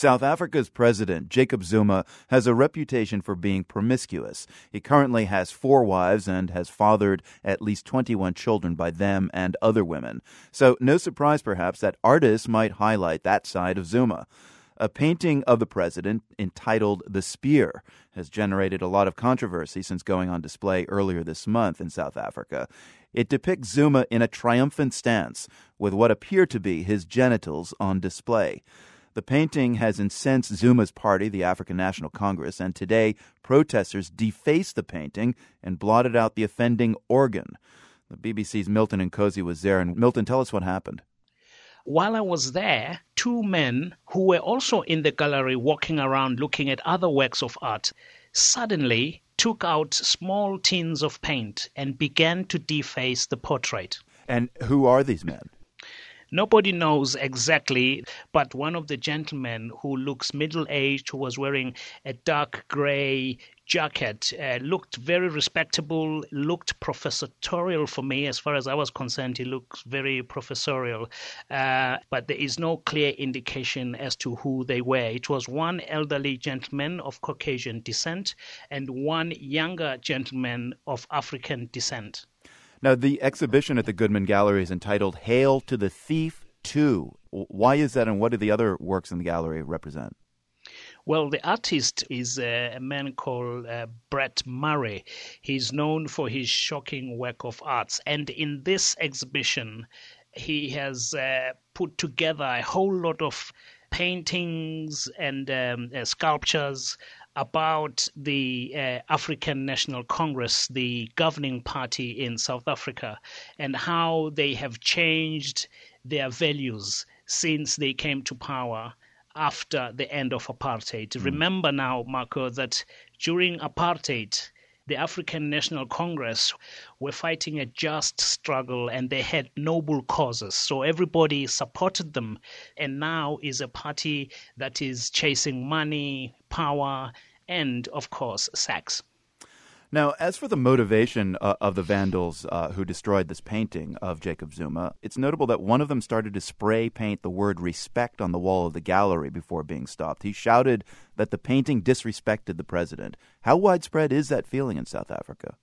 South Africa's president, Jacob Zuma, has a reputation for being promiscuous. He currently has 4 wives and has fathered at least 21 children by them and other women. So no surprise, perhaps, that artists might highlight that side of Zuma. A painting of the president entitled The Spear has generated a lot of controversy since going on display earlier this month in South Africa. It depicts Zuma in a triumphant stance with what appear to be his genitals on display. The painting has incensed Zuma's party, the African National Congress, and today protesters defaced the painting and blotted out the offending organ. The BBC's Milton Nkosi was there. And Milton, tell us what happened. While I was there, 2 men who were also in the gallery walking around looking at other works of art suddenly took out small tins of paint and began to deface the portrait. And who are these men? Nobody knows exactly, but one of the gentlemen who looks middle-aged, who was wearing a dark grey jacket, looked very respectable, looked professorial for me. As far as I was concerned, he looked very professorial, but there is no clear indication as to who they were. It was one elderly gentleman of Caucasian descent and one younger gentleman of African descent. Now, the exhibition at the Goodman Gallery is entitled Hail to the Thief 2. Why is that, and what do the other works in the gallery represent? Well, the artist is a man called Brett Murray. He's known for his shocking work of arts. And in this exhibition, he has put together a whole lot of paintings and sculptures about the African National Congress, the governing party in South Africa, and how they have changed their values since they came to power after the end of apartheid. Remember now, Marco, that during apartheid, the African National Congress were fighting a just struggle and they had noble causes. So everybody supported them, and now is a party that is chasing money, power, and, of course, sex. Now, as for the motivation of the vandals who destroyed this painting of Jacob Zuma, it's notable that one of them started to spray paint the word respect on the wall of the gallery before being stopped. He shouted that the painting disrespected the president. How widespread is that feeling in South Africa?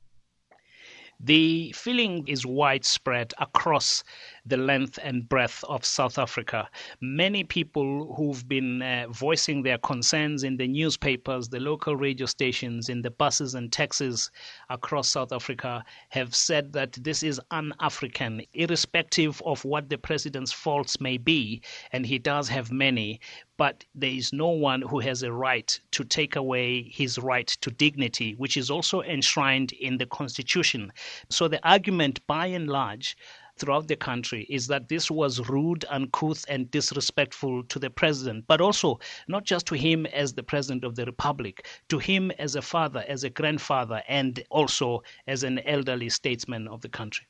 The feeling is widespread across the length and breadth of South Africa. Many people who've been voicing their concerns in the newspapers, the local radio stations, in the buses and taxis across South Africa have said that this is un-African, irrespective of what the president's faults may be, and he does have many, but there is no one who has a right to take away his right to dignity, which is also enshrined in the Constitution. So the argument, by and large, throughout the country is that this was rude, uncouth, and disrespectful to the president, but also not just to him as the president of the republic, to him as a father, as a grandfather, and also as an elderly statesman of the country.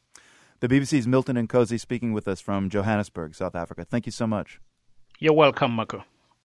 The BBC's Milton Nkosi speaking with us from Johannesburg, South Africa. Thank you so much. You're welcome, Marco.